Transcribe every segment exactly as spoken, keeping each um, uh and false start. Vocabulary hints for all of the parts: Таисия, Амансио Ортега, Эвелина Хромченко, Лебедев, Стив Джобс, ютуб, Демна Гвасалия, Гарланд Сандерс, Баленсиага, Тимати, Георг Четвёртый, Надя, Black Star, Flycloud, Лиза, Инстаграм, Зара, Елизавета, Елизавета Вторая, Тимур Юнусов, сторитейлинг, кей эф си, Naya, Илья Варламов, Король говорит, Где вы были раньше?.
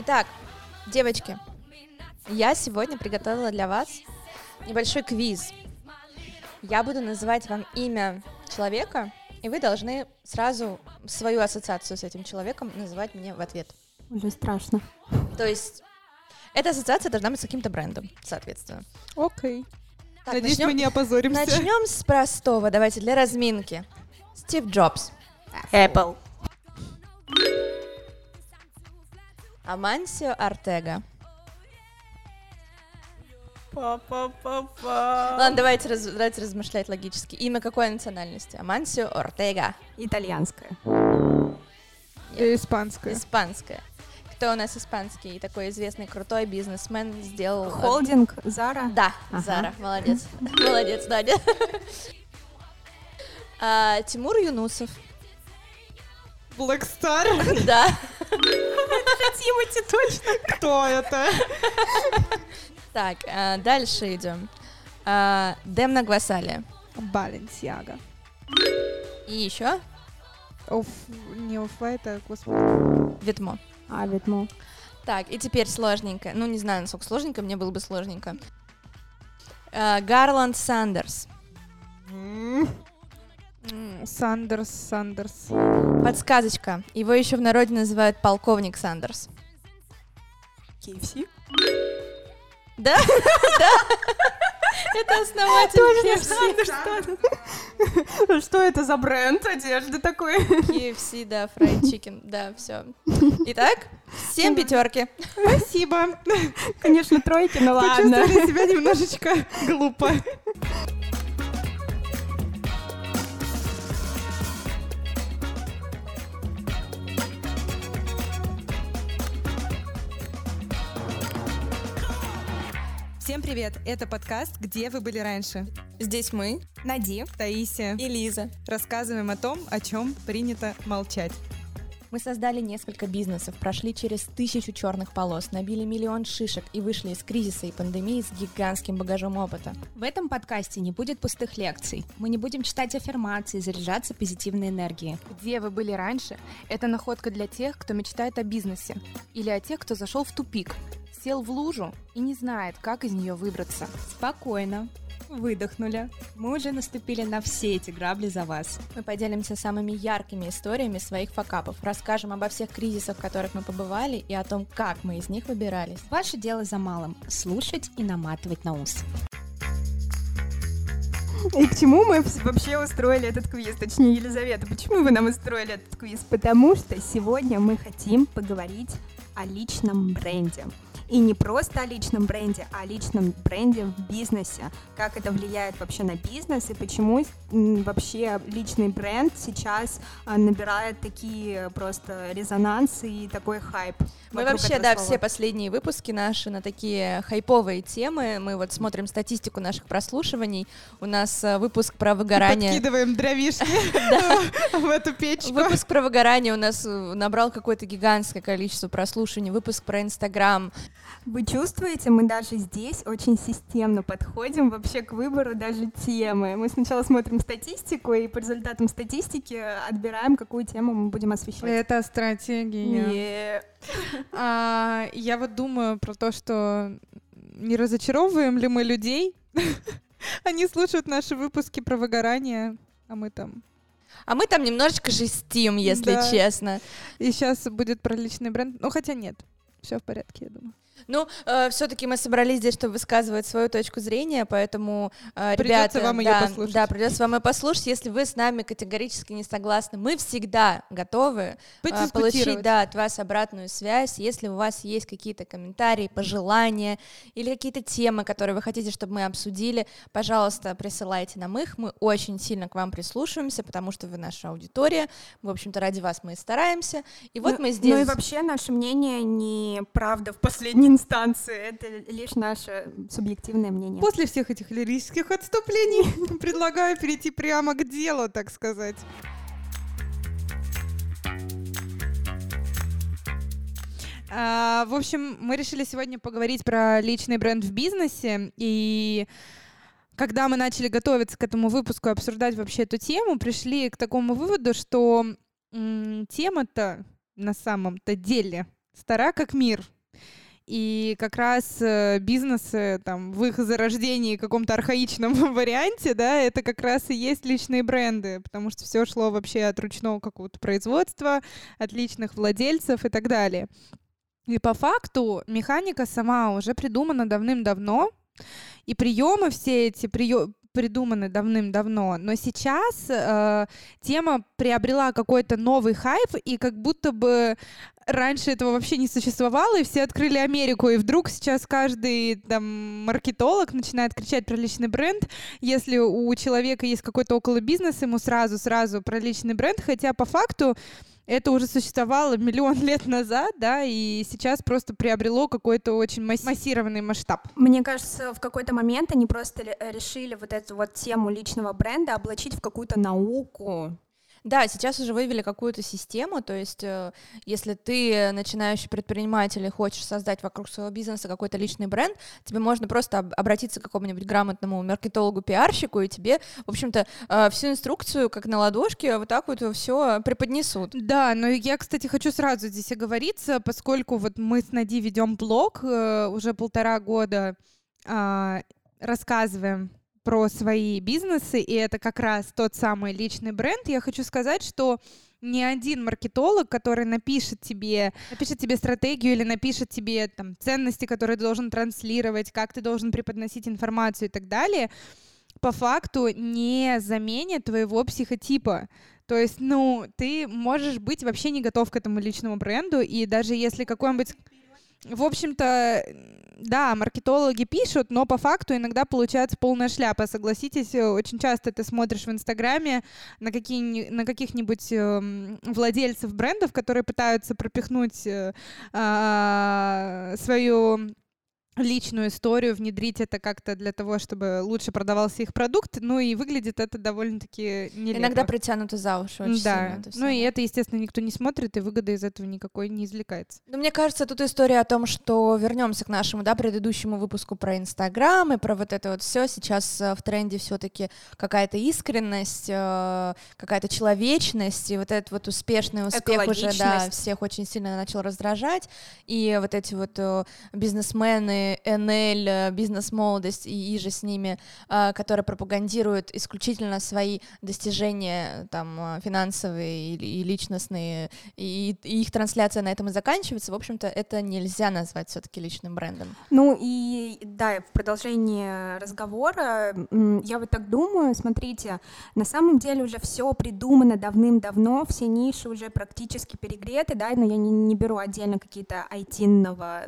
Итак, девочки, я сегодня приготовила для вас небольшой квиз. Я буду называть вам имя человека, и вы должны сразу свою ассоциацию с этим человеком называть мне в ответ. Уже страшно. То есть эта ассоциация должна быть с каким-то брендом, соответственно. Окей. Так, надеюсь, начнем, мы не опозоримся. Начнем с простого, давайте, для разминки. Стив Джобс. Apple. Амансио Ортега. Па-па-па-па. Ладно, давайте, раз, давайте размышлять логически. Имя какой национальности? Амансио Ортега. Итальянская. И испанская. Испанская. Кто у нас испанский и такой известный, крутой бизнесмен сделал... Холдинг Зара? Да, ага. Зара, молодец. Молодец, Надя. А, Тимур Юнусов. Black Star? Да. Это Тимати точно. Кто это? Так, а, дальше идем. А, Демна Гвасалия. Баленсиага. И еще? Оф, не офлайт, а господи. Ветмо. А, Ветмо. Так, и теперь сложненько. Ну, не знаю, насколько сложненько, мне было бы сложненько. А, Гарланд Сандерс. Mm. Mm. Сандерс, Сандерс. Подсказочка. Его еще в народе называют полковник Сандерс. кей эф си? Да? Да? Это основатель кей эф си. Что это за бренд одежды такой? кей эф си, да, fried chicken, да, все. Итак, всем пятерки. Спасибо. Конечно, тройки, но ладно. Почувствовали себя немножечко глупо. Всем привет! Это подкаст «Где вы были раньше?». Здесь мы, Надя, Таисия и Лиза, рассказываем о том, о чем принято молчать. Мы создали несколько бизнесов, прошли через тысячу черных полос, набили миллион шишек и вышли из кризиса и пандемии с гигантским багажом опыта. В этом подкасте не будет пустых лекций. Мы не будем читать аффирмации, заряжаться позитивной энергией. Где вы были раньше? Это находка для тех, кто мечтает о бизнесе. Или о тех, кто зашел в тупик, сел в лужу и не знает, как из нее выбраться. Спокойно. Выдохнули. Мы уже наступили на все эти грабли за вас. Мы поделимся самыми яркими историями своих факапов, расскажем обо всех кризисах, в которых мы побывали, и о том, как мы из них выбирались. Ваше дело за малым – слушать и наматывать на ус. И к чему мы вообще устроили этот квиз? Точнее, Елизавета, почему вы нам устроили этот квиз? Потому что сегодня мы хотим поговорить о личном бренде. И не просто о личном бренде, а о личном бренде в бизнесе. Как это влияет вообще на бизнес и почему вообще личный бренд сейчас набирает такие просто резонансы и такой хайп. Мы вообще, да, слова. Все последние выпуски наши на такие хайповые темы. Мы вот смотрим статистику наших прослушиваний. У нас выпуск про выгорание. Подкидываем дровишки в эту печку. Выпуск про выгорание у нас набрал какое-то гигантское количество прослушиваний. Выпуск про Инстаграм. Вы чувствуете, мы даже здесь очень системно подходим вообще к выбору даже темы. Мы сначала смотрим статистику, и по результатам статистики отбираем, какую тему мы будем освещать. Это стратегия. Yeah. А, я вот думаю про то, что не разочаровываем ли мы людей? Они слушают наши выпуски про выгорание, а мы там... А мы там немножечко жестим, если да. честно. И сейчас будет про личный бренд, ну хотя нет. Все в порядке, я думаю. Ну, э, все-таки мы собрались здесь, чтобы высказывать свою точку зрения, поэтому, э, придется ребята, вам да, ее послушать. Да, придется вам ее послушать. Если вы с нами категорически не согласны, мы всегда готовы э, получить да, от вас обратную связь. Если у вас есть какие-то комментарии, пожелания или какие-то темы, которые вы хотите, чтобы мы обсудили, пожалуйста, присылайте нам их. Мы очень сильно к вам прислушиваемся, потому что вы наша аудитория. В общем-то, ради вас мы и стараемся. И вот ну, мы здесь. Ну и вообще наше мнение не правда в последний инстанции. Это лишь наше субъективное мнение. После всех этих лирических отступлений предлагаю перейти прямо к делу, так сказать. А, в общем, мы решили сегодня поговорить про личный бренд в бизнесе. И когда мы начали готовиться к этому выпуску и обсуждать вообще эту тему, пришли к такому выводу, что м- тема-то на самом-то деле... стара как мир. И как раз бизнесы там, в их зарождении, в каком-то архаичном варианте, да, это как раз и есть личные бренды, потому что все шло вообще от ручного какого-то производства, от личных владельцев и так далее. И по факту механика сама уже придумана давным-давно, и приемы все эти приемы, придуманы давным-давно, но сейчас э, тема приобрела какой-то новый хайп, и как будто бы раньше этого вообще не существовало, и все открыли Америку, и вдруг сейчас каждый там маркетолог начинает кричать про личный бренд. Если у человека есть какой-то около бизнес, ему сразу-сразу про личный бренд, хотя по факту это уже существовало миллион лет назад, да, и сейчас просто приобрело какой-то очень массированный масштаб. Мне кажется, в какой-то момент они просто решили вот эту вот тему личного бренда облачить в какую-то науку. Да, сейчас уже вывели какую-то систему, то есть если ты начинающий предприниматель и хочешь создать вокруг своего бизнеса какой-то личный бренд, тебе можно просто обратиться к какому-нибудь грамотному маркетологу-пиарщику, и тебе, в общем-то, всю инструкцию, как на ладошке, вот так вот все преподнесут. Да, но я, кстати, хочу сразу здесь оговориться, поскольку вот мы с Нади ведем блог уже полтора года, рассказываем про свои бизнесы, и это как раз тот самый личный бренд. Я хочу сказать, что ни один маркетолог, который напишет тебе, напишет тебе стратегию или напишет тебе там, ценности, которые ты должен транслировать, как ты должен преподносить информацию и так далее, по факту не заменит твоего психотипа. То есть, ну, ты можешь быть вообще не готов к этому личному бренду, и даже если какой-нибудь... В общем-то, да, маркетологи пишут, но по факту иногда получается полная шляпа, согласитесь, очень часто ты смотришь в Инстаграме на, какие, на каких-нибудь владельцев брендов, которые пытаются пропихнуть а, свою личную историю, внедрить это как-то для того, чтобы лучше продавался их продукт, ну и выглядит это довольно-таки нелепо. Иногда притянуто за уши очень да. сильно. Ну и это, естественно, никто не смотрит, и выгода из этого никакой не извлекается. Но мне кажется, тут история о том, что вернемся к нашему, да, предыдущему выпуску про Инстаграм и про вот это вот все. Сейчас в тренде все-таки какая-то искренность, какая-то человечность, и вот этот вот успешный успех уже, да, всех очень сильно начал раздражать, и вот эти вот бизнесмены, эн эл, бизнес-молодость и иже с ними, которые пропагандируют исключительно свои достижения там, финансовые и личностные, и их трансляция на этом и заканчивается, в общем-то, это нельзя назвать все-таки личным брендом. Ну и, да, в продолжении разговора, я вот так думаю, смотрите, на самом деле уже все придумано давным-давно, все ниши уже практически перегреты, да, но я не, не беру отдельно какие-то ай ти-новые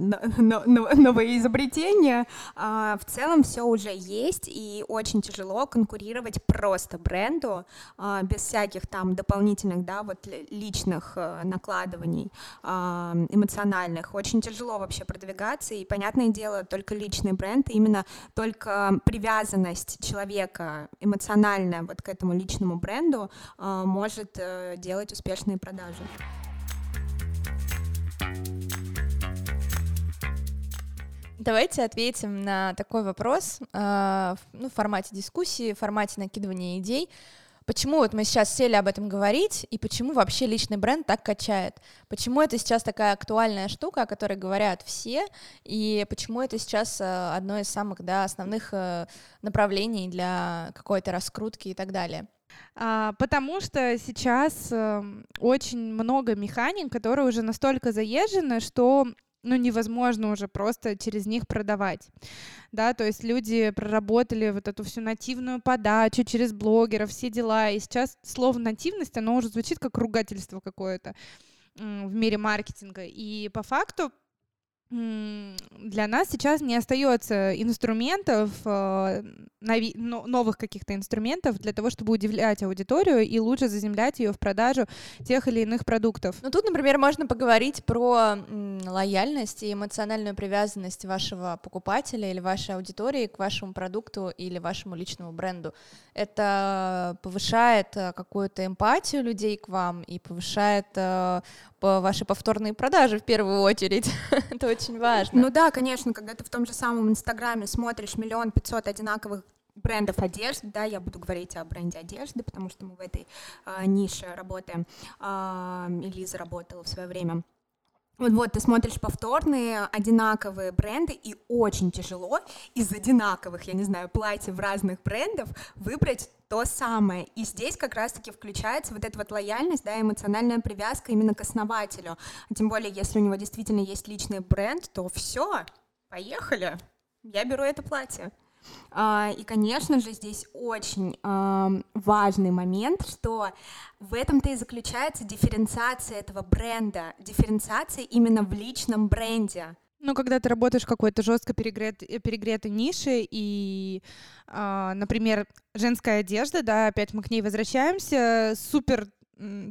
изобретения, а, в целом все уже есть, и очень тяжело конкурировать просто бренду, а, без всяких там дополнительных, да, вот личных а, накладываний а, эмоциональных. Очень тяжело вообще продвигаться, и, понятное дело, только личный бренд, именно только привязанность человека эмоциональная вот к этому личному бренду а, может а, делать успешные продажи. Давайте ответим на такой вопрос, э, ну, в формате дискуссии, в формате накидывания идей. Почему вот мы сейчас сели об этом говорить, и почему вообще личный бренд так качает? Почему это сейчас такая актуальная штука, о которой говорят все, и почему это сейчас одно из самых, да, основных направлений для какой-то раскрутки и так далее? Потому что сейчас очень много механик, которые уже настолько заезжены, что... ну, невозможно уже просто через них продавать, да, то есть люди проработали вот эту всю нативную подачу через блогеров, все дела, и сейчас слово «нативность», оно уже звучит как ругательство какое-то в мире маркетинга, и по факту для нас сейчас не остается инструментов, новых каких-то инструментов для того, чтобы удивлять аудиторию и лучше заземлять ее в продажу тех или иных продуктов. Ну тут, например, можно поговорить про лояльность и эмоциональную привязанность вашего покупателя или вашей аудитории к вашему продукту или вашему личному бренду. Это повышает какую-то эмпатию людей к вам и повышает ваши повторные продажи в первую очередь. Это очень важно. Ну да, конечно, когда ты в том же самом Инстаграме смотришь миллион пятьсот одинаковых брендов одежды, да, я буду говорить о бренде одежды, потому что мы в этой э, нише работаем, э, Лиза работала в свое время. Вот ты смотришь повторные, одинаковые бренды, и очень тяжело из одинаковых, я не знаю, платьев разных брендов выбрать то самое. И здесь как раз-таки включается вот эта вот лояльность, да, эмоциональная привязка именно к основателю. Тем более, если у него действительно есть личный бренд, то все, поехали, я беру это платье. И, конечно же, здесь очень важный момент, что в этом-то и заключается дифференциация этого бренда, дифференциация именно в личном бренде. Ну, когда ты работаешь в какой-то жестко перегрет, перегретой нише, и, например, женская одежда, да, опять мы к ней возвращаемся, супер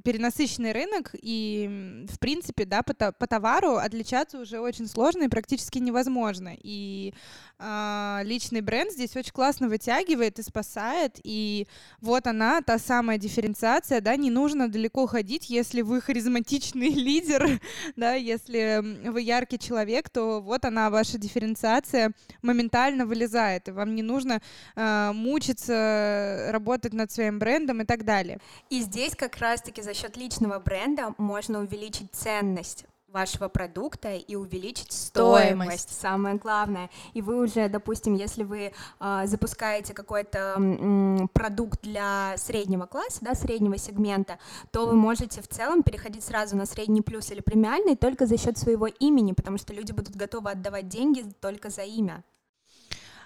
перенасыщенный рынок, и, в принципе, да, по, по товару отличаться уже очень сложно и практически невозможно. И э, личный бренд здесь очень классно вытягивает и спасает, и вот она, та самая дифференциация, да, не нужно далеко ходить, если вы харизматичный лидер, да, если вы яркий человек, то вот она, ваша дифференциация моментально вылезает, и вам не нужно э, мучиться, работать над своим брендом и так далее. И здесь как раз таки за счет личного бренда можно увеличить ценность вашего продукта и увеличить стоимость, самое главное. И вы уже, допустим, если вы э, запускаете какой-то м, продукт для среднего класса, да, среднего сегмента, то вы можете в целом переходить сразу на средний плюс или премиальный только за счет своего имени, потому что люди будут готовы отдавать деньги только за имя.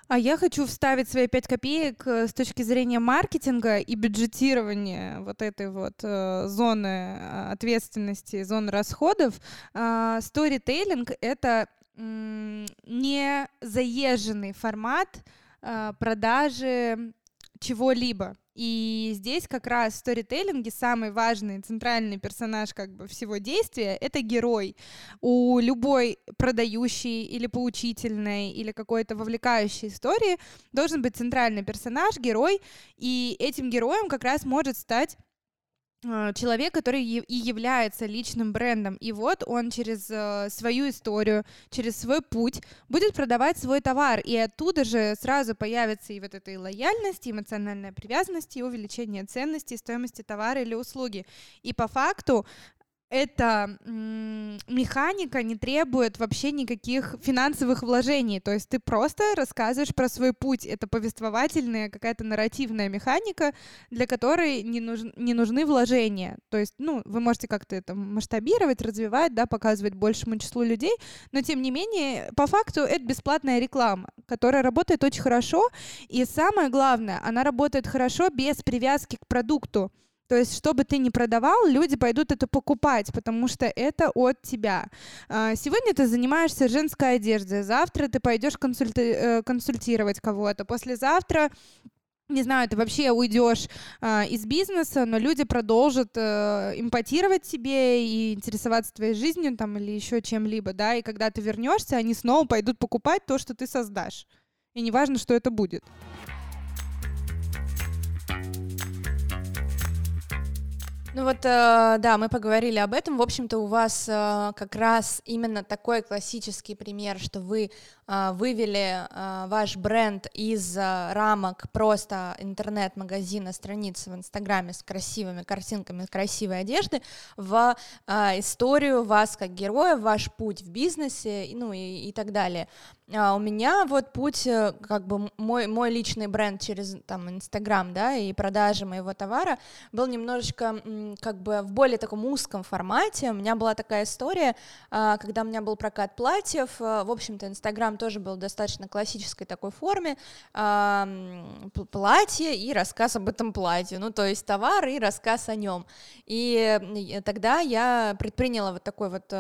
А я хочу вставить свои пять копеек с точки зрения маркетинга и бюджетирования вот этой вот э, зоны ответственности, зоны расходов. Э, сторителлинг — это м- не заезженный формат э, продажи чего-либо. И здесь как раз в сторителлинге самый важный центральный персонаж как бы всего действия — это герой. У любой продающей или поучительной, или какой-то вовлекающей истории должен быть центральный персонаж, герой, и этим героем как раз может стать человек, который и является личным брендом, и вот он через свою историю, через свой путь будет продавать свой товар, и оттуда же сразу появится и вот эта и лояльность, и эмоциональная привязанность, и увеличение ценности, и стоимости товара или услуги, и по факту эта механика не требует вообще никаких финансовых вложений, то есть ты просто рассказываешь про свой путь, это повествовательная какая-то нарративная механика, для которой не, нуж... не нужны вложения, то есть, ну, вы можете как-то это масштабировать, развивать, да, показывать большему числу людей, но тем не менее, по факту это бесплатная реклама, которая работает очень хорошо, и самое главное, она работает хорошо без привязки к продукту. То есть, что бы ты ни продавал, люди пойдут это покупать, потому что это от тебя. Сегодня ты занимаешься женской одеждой, завтра ты пойдешь консульти- консультировать кого-то, послезавтра, не знаю, ты вообще уйдешь из бизнеса, но люди продолжат импотировать тебе и интересоваться твоей жизнью там, или еще чем-либо, да, и когда ты вернешься, они снова пойдут покупать то, что ты создашь, и неважно, что это будет. Ну вот, да, мы поговорили об этом. В общем-то, у вас как раз именно такой классический пример, что вы вывели ваш бренд из рамок просто интернет-магазина, страницы в Инстаграме с красивыми картинками, красивой одежды, в историю вас как героя, ваш путь в бизнесе, ну и, и так далее. А у меня вот путь, как бы мой, мой личный бренд через там Инстаграм, да, и продажи моего товара был немножечко как бы в более таком узком формате. У меня была такая история, когда у меня был прокат платьев, в общем-то Инстаграм тоже был в достаточно классической такой форме, платье и рассказ об этом платье, ну то есть товар и рассказ о нем. И тогда я предприняла вот такой вот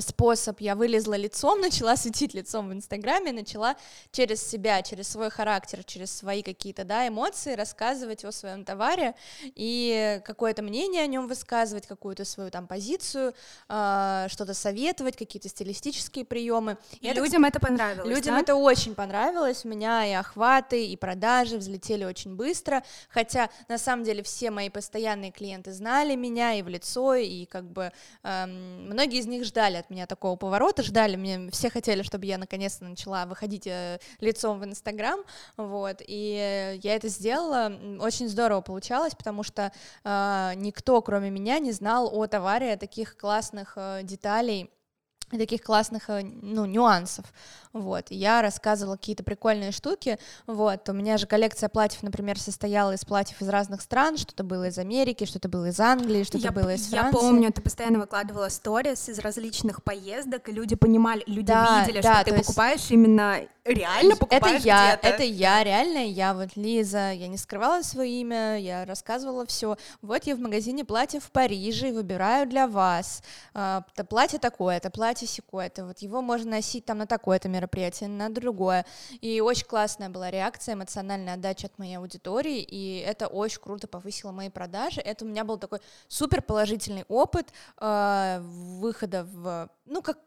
способ, я вылезла лицом, начала светить лицом в Инстаграме, начала через себя, через свой характер, через свои какие-то, да, эмоции рассказывать о своем товаре и какое-то мнение о нем высказывать, какую-то свою там позицию, э, что-то советовать, какие-то стилистические приемы. И это, людям это понравилось, Людям да? это очень понравилось, у меня и охваты, и продажи взлетели очень быстро, хотя на самом деле все мои постоянные клиенты знали меня и в лицо, и как бы э, многие из них ждали от меня такого поворота, ждали, мне все хотели, чтобы я наконец-то начала выходить лицом в Инстаграм, вот, и я это сделала, очень здорово получалось, потому что э, никто, кроме меня, не знал о товаре, о таких классных э, деталей, таких классных, ну, нюансов, вот, я рассказывала какие-то прикольные штуки, вот, у меня же коллекция платьев, например, состояла из платьев из разных стран, что-то было из Америки, что-то было из Англии, что-то я, было из Франции. Я помню, ты постоянно выкладывала сторис из различных поездок, и люди понимали, люди да, видели, да, что ты есть... покупаешь именно, реально покупаешь это я, где-то. Это я, реально я, вот Лиза, я не скрывала свое имя, я рассказывала все. Вот я в магазине платьев в Париже и выбираю для вас, это платье такое-то, платье секое-то, вот его можно носить там на такое-то мероприятие, на другое. И очень классная была реакция, эмоциональная отдача от моей аудитории, и это очень круто повысило мои продажи. Это у меня был такой супер положительный опыт э, выхода в... Ну, как...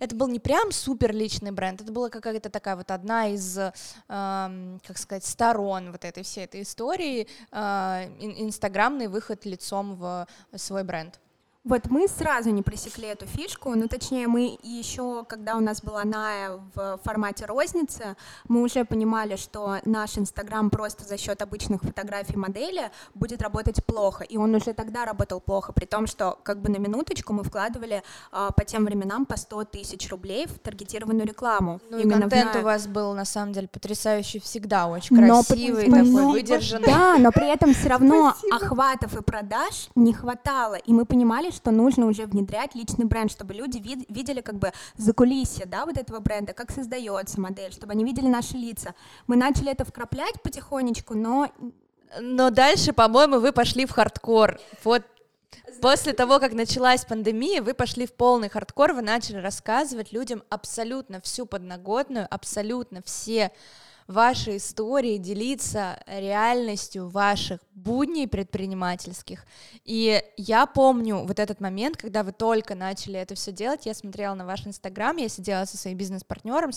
Это был не прям супер личный бренд, это была какая-то такая вот одна из, э, как сказать, сторон вот этой всей этой истории, э, инстаграмный выход лицом в свой бренд. Вот мы сразу не пресекли эту фишку, ну, точнее, мы еще, когда у нас была Naya в формате розницы, мы уже понимали, что наш Инстаграм просто за счет обычных фотографий модели будет работать плохо, и он уже тогда работал плохо, при том, что как бы на минуточку мы вкладывали э, по тем временам по сто тысяч рублей в таргетированную рекламу. Ну, именно и контент у вас был, на самом деле, потрясающий всегда, очень но красивый, по- такой но, выдержанный. Да, но при этом все равно Спасибо. Охватов и продаж не хватало, и мы понимали, что нужно уже внедрять личный бренд, чтобы люди вид- видели как бы закулисье, да, вот этого бренда, как создается модель, чтобы они видели наши лица. Мы начали это вкраплять потихонечку, но... Но дальше, по-моему, вы пошли в хардкор. Вот после того, как началась пандемия, вы пошли в полный хардкор, вы начали рассказывать людям абсолютно всю подноготную, абсолютно все... ваши истории, делиться реальностью ваших будней предпринимательских. И я помню вот этот момент, когда вы только начали это все делать, я смотрела на ваш Инстаграм, я сидела со своим бизнес-партнером,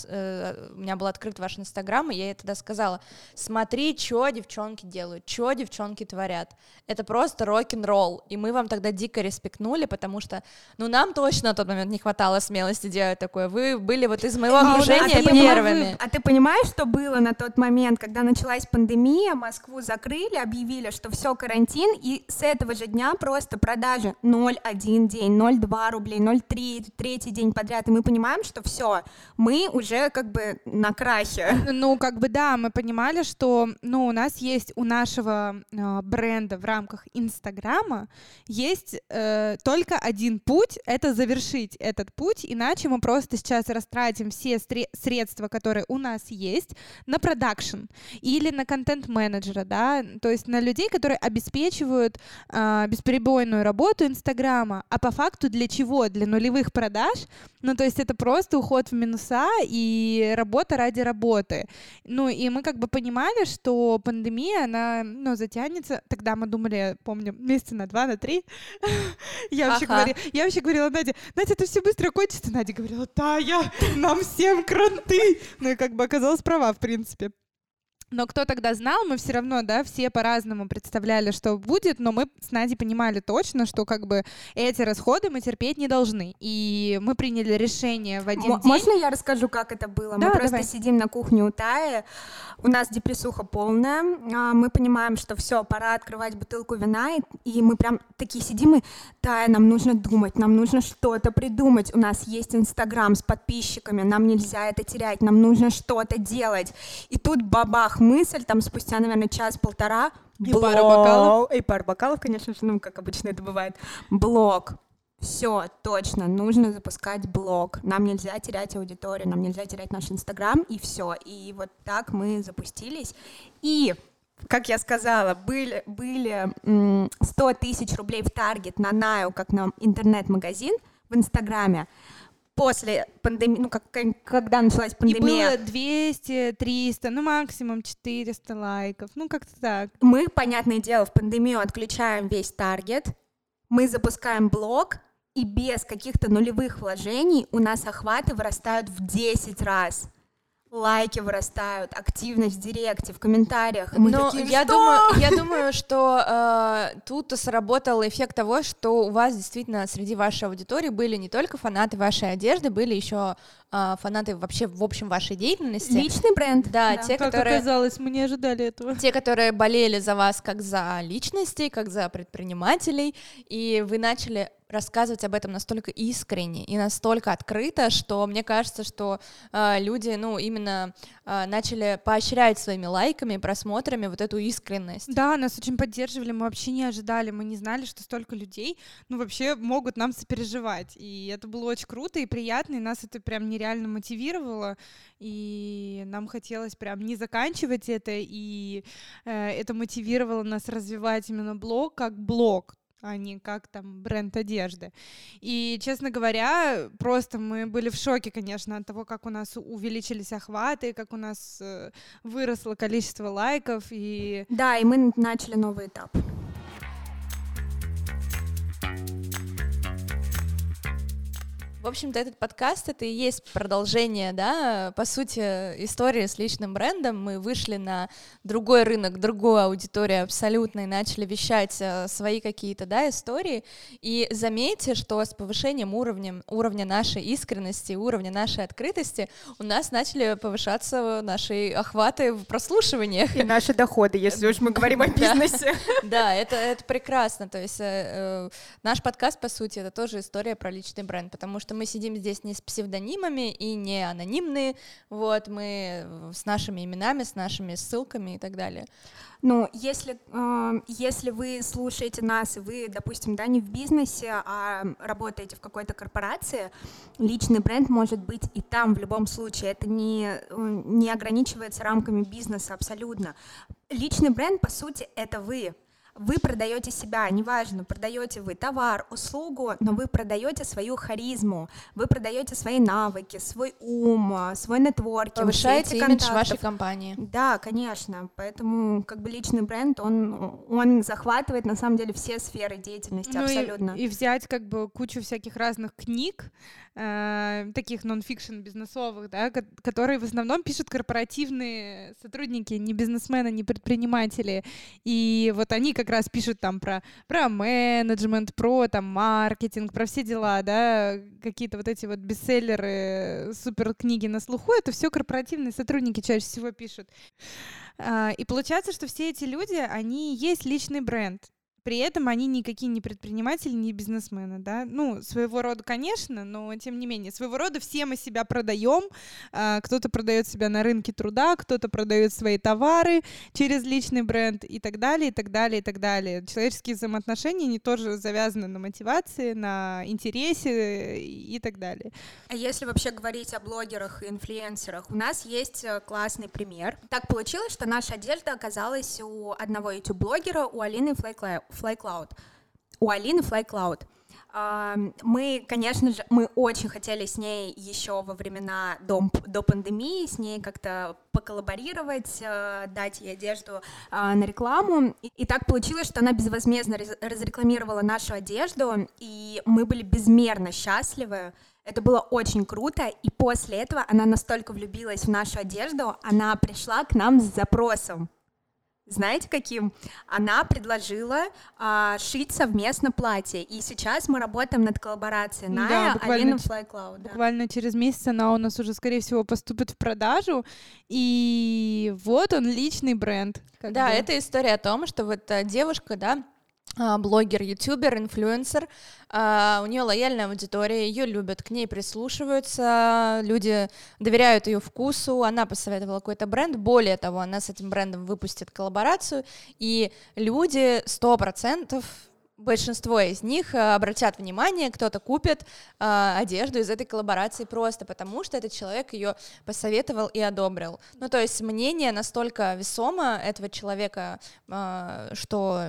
у меня был открыт ваш Инстаграм, и я ей тогда сказала: смотри, что девчонки делают, что девчонки творят. Это просто рок-н-ролл. И мы вам тогда дико респектнули, потому что, ну, нам точно на тот момент не хватало смелости делать такое. Вы были вот из моего окружения первыми. А ты понимаешь, что было на тот момент, когда началась пандемия, Москву закрыли, объявили, что все, карантин, и с этого же дня просто продажи ноль один день, ноль два рублей, ноль три, третий день подряд, и мы понимаем, что все, мы уже как бы на крахе. Ну, как бы да, мы понимали, что, ну, у нас есть, у нашего э, бренда в рамках Инстаграма есть э, только один путь, это завершить этот путь, иначе мы просто сейчас растратим все стри- средства, которые у нас есть, на продакшн или на контент-менеджера, да, то есть на людей, которые обеспечивают э, бесперебойную работу Инстаграма, а по факту для чего? Для нулевых продаж, ну, то есть это просто уход в минуса и работа ради работы, ну, и мы как бы понимали, что пандемия, она, ну, затянется, тогда мы думали, помню, месяца на два, на три, я вообще говорила, я вообще говорила, Надя, Надя, это все быстро кончится, Надя говорила, да, я, нам всем кранты, ну, и как бы оказалось права, в принципе. Но кто тогда знал, мы все равно, да, все по-разному представляли, что будет, но мы с Надей понимали точно, что как бы эти расходы мы терпеть не должны. И мы приняли решение в один М- день. Можно я расскажу, как это было? Да, мы просто давай. Сидим на кухне у Таи, у нас депрессуха полная, мы понимаем, что все, пора открывать бутылку вина, и мы прям такие сидим и: Тая, нам нужно думать, нам нужно что-то придумать, у нас есть Инстаграм с подписчиками, нам нельзя это терять, нам нужно что-то делать. И тут бабах, мысль, там спустя, наверное, час-полтора, и блок, пару бокалов, и пару бокалов, конечно же, ну, как обычно это бывает, блок, все, точно, нужно запускать блог, нам нельзя терять аудиторию, нам нельзя терять наш Инстаграм, и все, и вот так мы запустились, и... Как я сказала, были, были сто тысяч рублей в таргет на Naya, как на интернет-магазин в Инстаграме. После пандемии, ну, как, когда началась пандемия... И было двести, триста, ну, максимум четыреста лайков, ну, как-то так. Мы, понятное дело, в пандемию отключаем весь таргет, мы запускаем блог, и без каких-то нулевых вложений у нас охваты вырастают в десять раз. Лайки вырастают, активность в директе, в комментариях. Мы Но такие, я, думаю, я думаю, что э, тут сработал эффект того, что у вас действительно среди вашей аудитории были не только фанаты вашей одежды, были еще э, фанаты вообще в общем вашей деятельности. Личный бренд. Да, да. Те, как которые, оказалось, мы не ожидали этого. Те, которые болели за вас как за личности, как за предпринимателей, и вы начали рассказывать об этом настолько искренне и настолько открыто, что мне кажется, что э, люди, ну, именно э, начали поощрять своими лайками, просмотрами вот эту искренность. Да, нас очень поддерживали, мы вообще не ожидали, мы не знали, что столько людей, ну, вообще могут нам сопереживать, и это было очень круто и приятно, и нас это прям нереально мотивировало, и нам хотелось прям не заканчивать это, и э, это мотивировало нас развивать именно блог как блог, а не как там бренд одежды. И, честно говоря, просто мы были в шоке, конечно, от того, как у нас увеличились охваты, как у нас выросло количество лайков. И... Да, и мы начали новый этап. В общем-то, этот подкаст — это и есть продолжение, да, по сути, истории с личным брендом. Мы вышли на другой рынок, другую аудиторию абсолютно и начали вещать свои какие-то, да, истории. И заметьте, что с повышением уровня, уровня нашей искренности, уровня нашей открытости у нас начали повышаться наши охваты в прослушиваниях. И наши доходы, если уж мы говорим о бизнесе. Да, это прекрасно. То есть наш подкаст, по сути, это тоже история про личный бренд, потому что мы сидим здесь не с псевдонимами и не анонимные, вот, мы с нашими именами, с нашими ссылками и так далее. Ну, если, э, если вы слушаете нас, и вы, допустим, да, не в бизнесе, а работаете в какой-то корпорации, личный бренд может быть и там в любом случае, это не, не ограничивается рамками бизнеса абсолютно. Личный бренд, по сути, это вы. Вы продаете себя, неважно, продаете вы товар, услугу, но вы продаете свою харизму, вы продаете свои навыки, свой ум, свой нетворкинг. Повышаете имидж вашей компании. Да, конечно, поэтому как бы личный бренд, он, он захватывает на самом деле все сферы деятельности, ну абсолютно. И, и взять как бы кучу всяких разных книг, э, таких нон-фикшн бизнесовых, да, которые в основном пишут корпоративные сотрудники, не бизнесмены, не предприниматели, и вот они как раз пишут там про, про менеджмент, про там маркетинг, про все дела, да, какие-то вот эти вот бестселлеры, супер книги на слуху, это все корпоративные сотрудники чаще всего пишут. И получается, что все эти люди, они есть личный бренд. При этом они никакие не предприниматели, не бизнесмены, да, ну, своего рода, конечно, но тем не менее, своего рода все мы себя продаем, кто-то продает себя на рынке труда, кто-то продает свои товары через личный бренд и так далее, и так далее, и так далее. Человеческие взаимоотношения, они тоже завязаны на мотивации, на интересе и так далее. А если вообще говорить о блогерах и инфлюенсерах, у нас есть классный пример. Так получилось, что наша одежда оказалась у одного ютуб-блогера, у Алины Flycloud. Flycloud. У Алины Flycloud. Мы, конечно же, мы очень хотели с ней еще во времена до, до пандемии с ней как-то поколлаборировать, дать ей одежду на рекламу. И так получилось, что она безвозмездно разрекламировала нашу одежду, и мы были безмерно счастливы. Это было очень круто, и после этого она настолько влюбилась в нашу одежду, она пришла к нам с запросом. Знаете, каким? Она предложила а, шить совместно платье, и сейчас мы работаем над коллаборацией Naya, Алина Flycloud. Буквально через месяц она у нас уже, скорее всего, поступит в продажу, и вот он, личный бренд. Да, бы. Это история о том, что вот девушка, да, блогер, ютубер, инфлюенсер, у нее лояльная аудитория, ее любят, к ней прислушиваются, люди доверяют ее вкусу, она посоветовала какой-то бренд, более того, она с этим брендом выпустит коллаборацию, и люди сто процентов, большинство из них обратят внимание, кто-то купит э, одежду из этой коллаборации просто потому, что этот человек ее посоветовал и одобрил. Ну, то есть мнение настолько весомо этого человека, э, что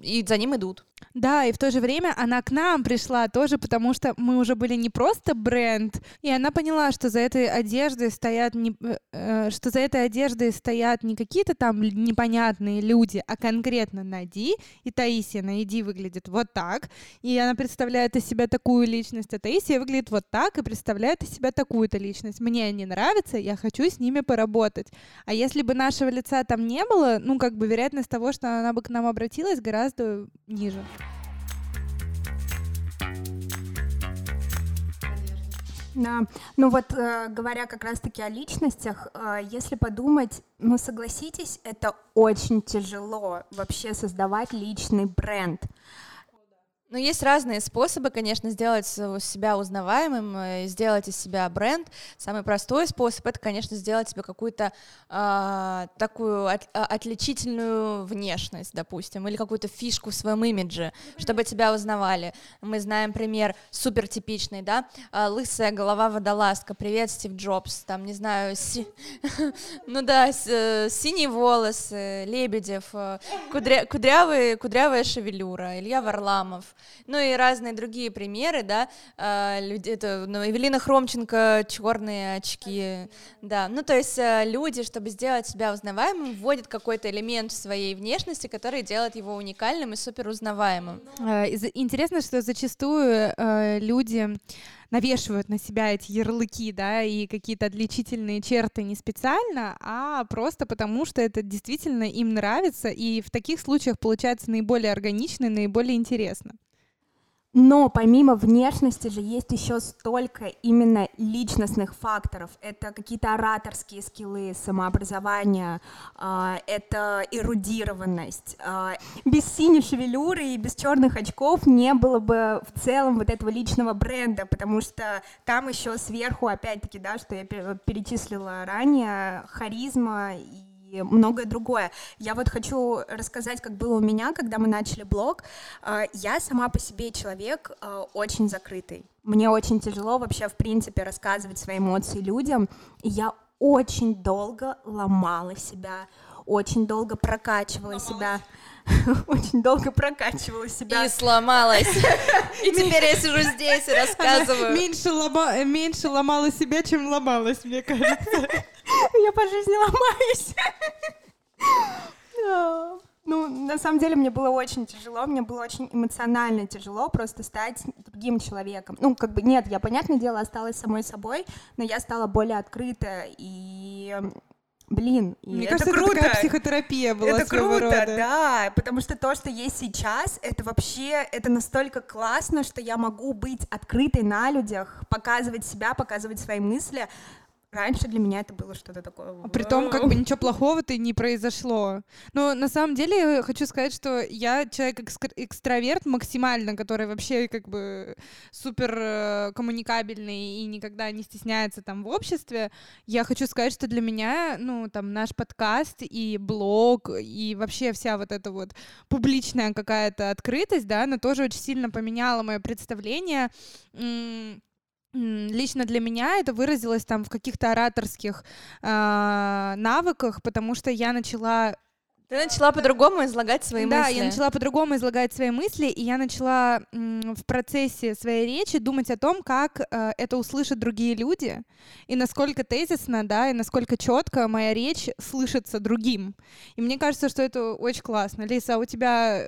и за ним идут. Да, и в то же время она к нам пришла тоже, потому что мы уже были не просто бренд, и она поняла, что за этой одеждой стоят не, э, что за этой одеждой стоят не какие-то там непонятные люди, а конкретно Нади и Таисия. Нади выглядит вот так, и она представляет из себя такую личность, а Таисия выглядит вот так и представляет из себя такую-то личность. Мне они нравятся, я хочу с ними поработать. А если бы нашего лица там не было, ну, как бы вероятность того, что она бы к нам обратилась, гораздо ниже. Да, ну вот, э, говоря как раз-таки о личностях, э, если подумать, ну, согласитесь, это очень тяжело вообще создавать личный бренд. Ну, есть разные способы, конечно, сделать себя узнаваемым, сделать из себя бренд. Самый простой способ — это, конечно, сделать себе какую-то э, такую от, отличительную внешность, допустим, или какую-то фишку в своем имидже, чтобы тебя узнавали. Мы знаем пример супертипичный, да, лысая голова водолазка, привет, Стив Джобс, там, не знаю, си... ну да, синие волосы, Лебедев, кудря... кудрявые, кудрявая шевелюра, Илья Варламов. Ну и разные другие примеры, да, люди, это, ну, Эвелина Хромченко, черные очки, да, ну то есть люди, чтобы сделать себя узнаваемым, вводят какой-то элемент в своей внешности, который делает его уникальным и суперузнаваемым. Интересно, что зачастую люди навешивают на себя эти ярлыки, да, и какие-то отличительные черты не специально, а просто потому, что это действительно им нравится, и в таких случаях получается наиболее органично и наиболее интересно. Но помимо внешности же есть еще столько именно личностных факторов. Это какие-то ораторские скиллы, самообразование, это эрудированность. Без синей шевелюры и без черных очков не было бы в целом вот этого личного бренда, потому что там еще сверху, опять-таки, да, что я перечислила ранее, харизма и многое другое. Я вот хочу рассказать, как было у меня, когда мы начали блог. Я сама по себе человек очень закрытый. Мне очень тяжело вообще, в принципе, рассказывать свои эмоции людям. И я очень долго ломала себя, очень долго прокачивала ломалась. себя. Очень долго прокачивала себя. И сломалась. И теперь я сижу здесь и рассказываю. Меньше ломала себя, чем ломалась, мне кажется. Я по жизни ломаюсь. Ну, на самом деле, мне было очень тяжело, мне было очень эмоционально тяжело просто стать другим человеком. Ну, как бы, нет, я, понятное дело, осталась самой собой, но я стала более открыта, и... Блин, и мне это кажется, круто. Это такая психотерапия была. Это круто, рода. Да, потому что то, что есть сейчас, это вообще, это настолько классно, что я могу быть открытой на людях, показывать себя, показывать свои мысли. Раньше для меня это было что-то такое. Притом, как бы ничего плохого-то не произошло. Но на самом деле хочу сказать, что я человек экстраверт максимально, который вообще как бы супер коммуникабельный и никогда не стесняется там в обществе. Я хочу сказать, что для меня, ну, там, наш подкаст и блог, и вообще вся вот эта вот публичная какая-то открытость, да, она тоже очень сильно поменяла мое представление. Лично для меня это выразилось там в каких-то ораторских э, навыках, потому что я начала... Ты начала по-другому излагать свои да, мысли. Да, я начала по-другому излагать свои мысли, и я начала м, в процессе своей речи думать о том, как э, это услышат другие люди, и насколько тезисно, да, и насколько четко моя речь слышится другим. И мне кажется, что это очень классно. Лиза, а у тебя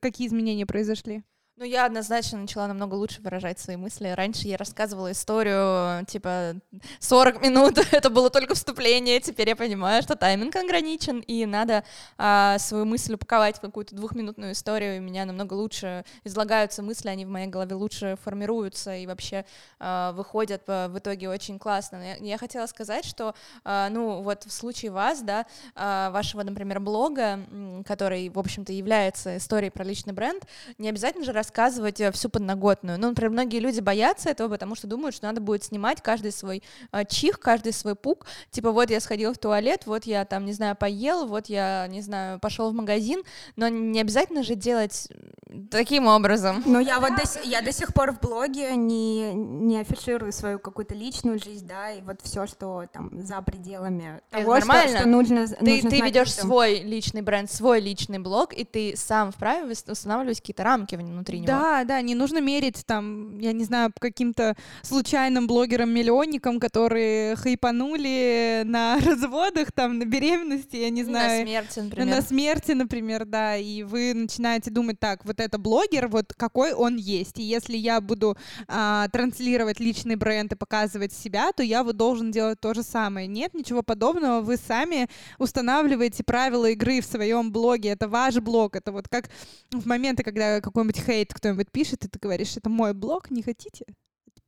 какие изменения произошли? Ну, я однозначно начала намного лучше выражать свои мысли. Раньше я рассказывала историю, типа, сорок минут, это было только вступление, теперь я понимаю, что тайминг ограничен, и надо а, свою мысль упаковать в какую-то двухминутную историю, и у меня намного лучше излагаются мысли, они в моей голове лучше формируются и вообще а, выходят а, в итоге очень классно. Я, я хотела сказать, что, а, ну, вот в случае вас, да, а, вашего, например, блога, который, в общем-то, является историей про личный бренд, не обязательно же рассказывать, рассказывать всю подноготную. Ну, например, многие люди боятся этого, потому что думают, что надо будет снимать каждый свой чих, каждый свой пук. Типа, вот я сходил в туалет, вот я там, не знаю, поел, вот я, не знаю, пошел в магазин. Но не обязательно же делать таким образом. Ну, я вот до, я до сих пор в блоге не, не афиширую свою какую-то личную жизнь, да, и вот все, что там за пределами того, что, что нужно, ты, нужно ты ведешь всем. Свой личный бренд, свой личный блог, и ты сам вправе устанавливать какие-то рамки внутри. Да, да, не нужно мерить там, я не знаю, каким-то случайным блогерам-миллионникам, которые хайпанули на разводах, там, на беременности, я не знаю. На смерти, например. На смерти, например, да, и вы начинаете думать, так, вот это блогер, вот какой он есть, и если я буду а, транслировать личный бренд и показывать себя, то я вот должен делать то же самое. Нет, ничего подобного, вы сами устанавливаете правила игры в своем блоге, это ваш блог, это вот как в моменты, когда какой-нибудь хейт кто-нибудь пишет, и ты говоришь, это мой блог, не хотите?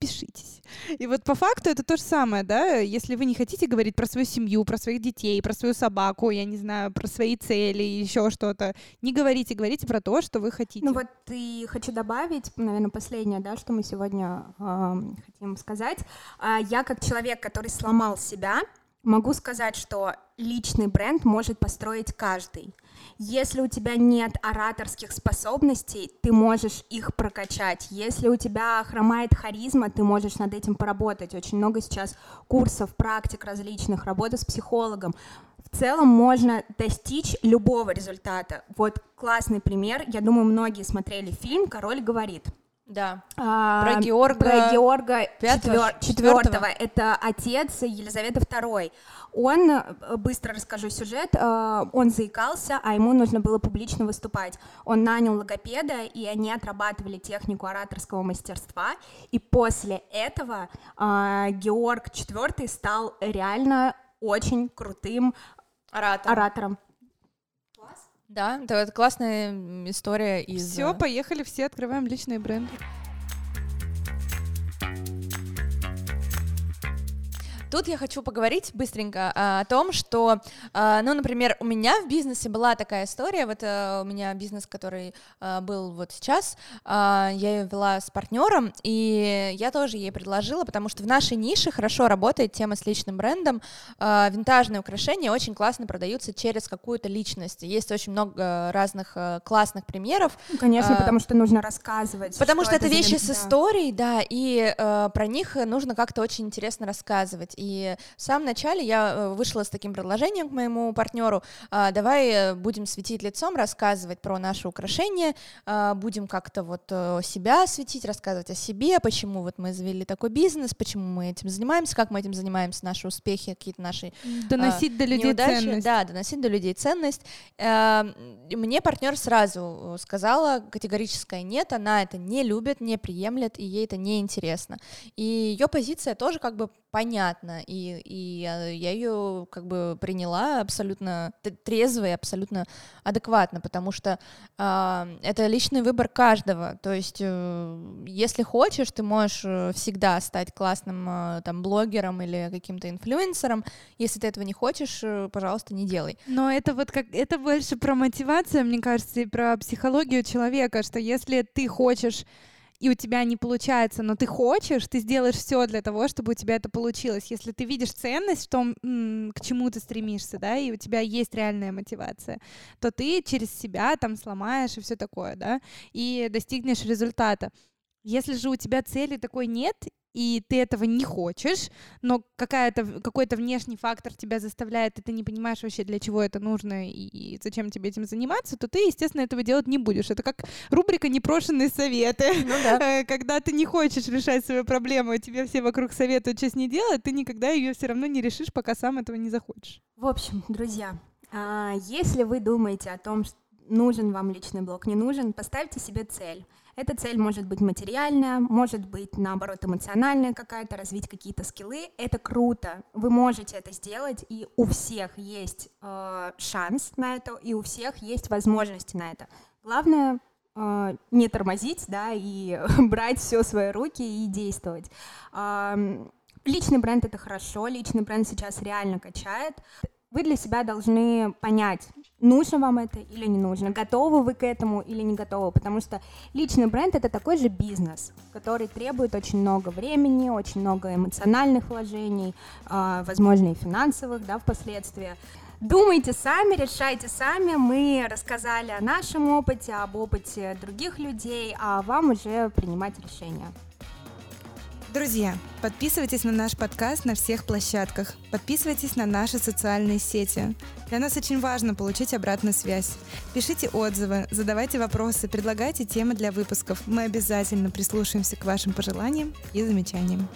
подпишитесь. И вот по факту это то же самое, да, если вы не хотите говорить про свою семью, про своих детей, про свою собаку, я не знаю, про свои цели, еще что-то, не говорите, говорите про то, что вы хотите. Ну вот и хочу добавить, наверное, последнее, да, что мы сегодня э, хотим сказать. Я как человек, который сломал себя, могу сказать, что личный бренд может построить каждый. Если у тебя нет ораторских способностей, ты можешь их прокачать. Если у тебя хромает харизма, ты можешь над этим поработать. Очень много сейчас курсов, практик различных, работы с психологом. В целом можно достичь любого результата. Вот классный пример. Я думаю, многие смотрели фильм «Король говорит». Да, а, про Георга, про Георга Четвёр... Четвёртого, это отец Елизаветы Второй. Он, быстро расскажу сюжет, он заикался, а ему нужно было публично выступать. Он нанял логопеда, и они отрабатывали технику ораторского мастерства, и после этого Георг Четвёртый стал реально очень крутым Оратор. оратором. Да, да, это классная история из... Все, поехали, все открываем личные бренды. Тут я хочу поговорить быстренько о том, что, ну, например, у меня в бизнесе была такая история, вот у меня бизнес, который был вот сейчас, я ее вела с партнером, и я тоже ей предложила, потому что в нашей нише хорошо работает тема с личным брендом, винтажные украшения очень классно продаются через какую-то личность, есть очень много разных классных примеров. Конечно, а, потому что нужно рассказывать. Потому что, что это, это вещи с историей, да, и про них нужно как-то очень интересно рассказывать. И в самом начале я вышла с таким предложением к моему партнеру: давай будем светить лицом, рассказывать про наши украшения, будем как-то вот себя светить, рассказывать о себе, почему вот мы завели такой бизнес, почему мы этим занимаемся, как мы этим занимаемся, наши успехи, какие-то наши доносить а, до людей неудачи. Ценность. Да, доносить до людей ценность. Мне партнер сразу сказала категорическое нет, она это не любит, не приемлет, и ей это неинтересно. И ее позиция тоже как бы понятна. И, и я ее как бы приняла абсолютно трезво и абсолютно адекватно, потому что э, это личный выбор каждого, то есть э, если хочешь, ты можешь всегда стать классным э, там, блогером или каким-то инфлюенсером, если ты этого не хочешь, э, пожалуйста, не делай. Но это вот как, это больше про мотивацию, мне кажется, и про психологию человека, что если ты хочешь и у тебя не получается, но ты хочешь, ты сделаешь все для того, чтобы у тебя это получилось. Если ты видишь ценность в том, к чему ты стремишься, да, и у тебя есть реальная мотивация, то ты через себя там сломаешь и все такое, да, и достигнешь результата. Если же у тебя цели такой нет, и ты этого не хочешь, но какая-то, какой-то внешний фактор тебя заставляет, и ты не понимаешь вообще, для чего это нужно и зачем тебе этим заниматься, то ты, естественно, этого делать не будешь. Это как рубрика «Непрошенные советы». Ну, да. Когда ты не хочешь решать свою проблему, и тебе все вокруг советуют, что с ней делать, ты никогда ее все равно не решишь, пока сам этого не захочешь. В общем, друзья, если вы думаете о том, нужен вам личный блог, не нужен, поставьте себе цель. Эта цель может быть материальная, может быть, наоборот, эмоциональная какая-то, развить какие-то скиллы. Это круто, вы можете это сделать, и у всех есть э, шанс на это, и у всех есть возможности на это. Главное э, не тормозить, да, и брать все в свои руки и действовать. Э, личный бренд — это хорошо, личный бренд сейчас реально качает. Вы для себя должны понять, нужно вам это или не нужно, готовы вы к этому или не готовы, потому что личный бренд — это такой же бизнес, который требует очень много времени, очень много эмоциональных вложений, возможно, и финансовых, да, впоследствии. Думайте сами, решайте сами. Мы рассказали о нашем опыте, об опыте других людей, а вам уже принимать решения. Друзья, подписывайтесь на наш подкаст на всех площадках, подписывайтесь на наши социальные сети. Для нас очень важно получить обратную связь. Пишите отзывы, задавайте вопросы, предлагайте темы для выпусков. Мы обязательно прислушаемся к вашим пожеланиям и замечаниям.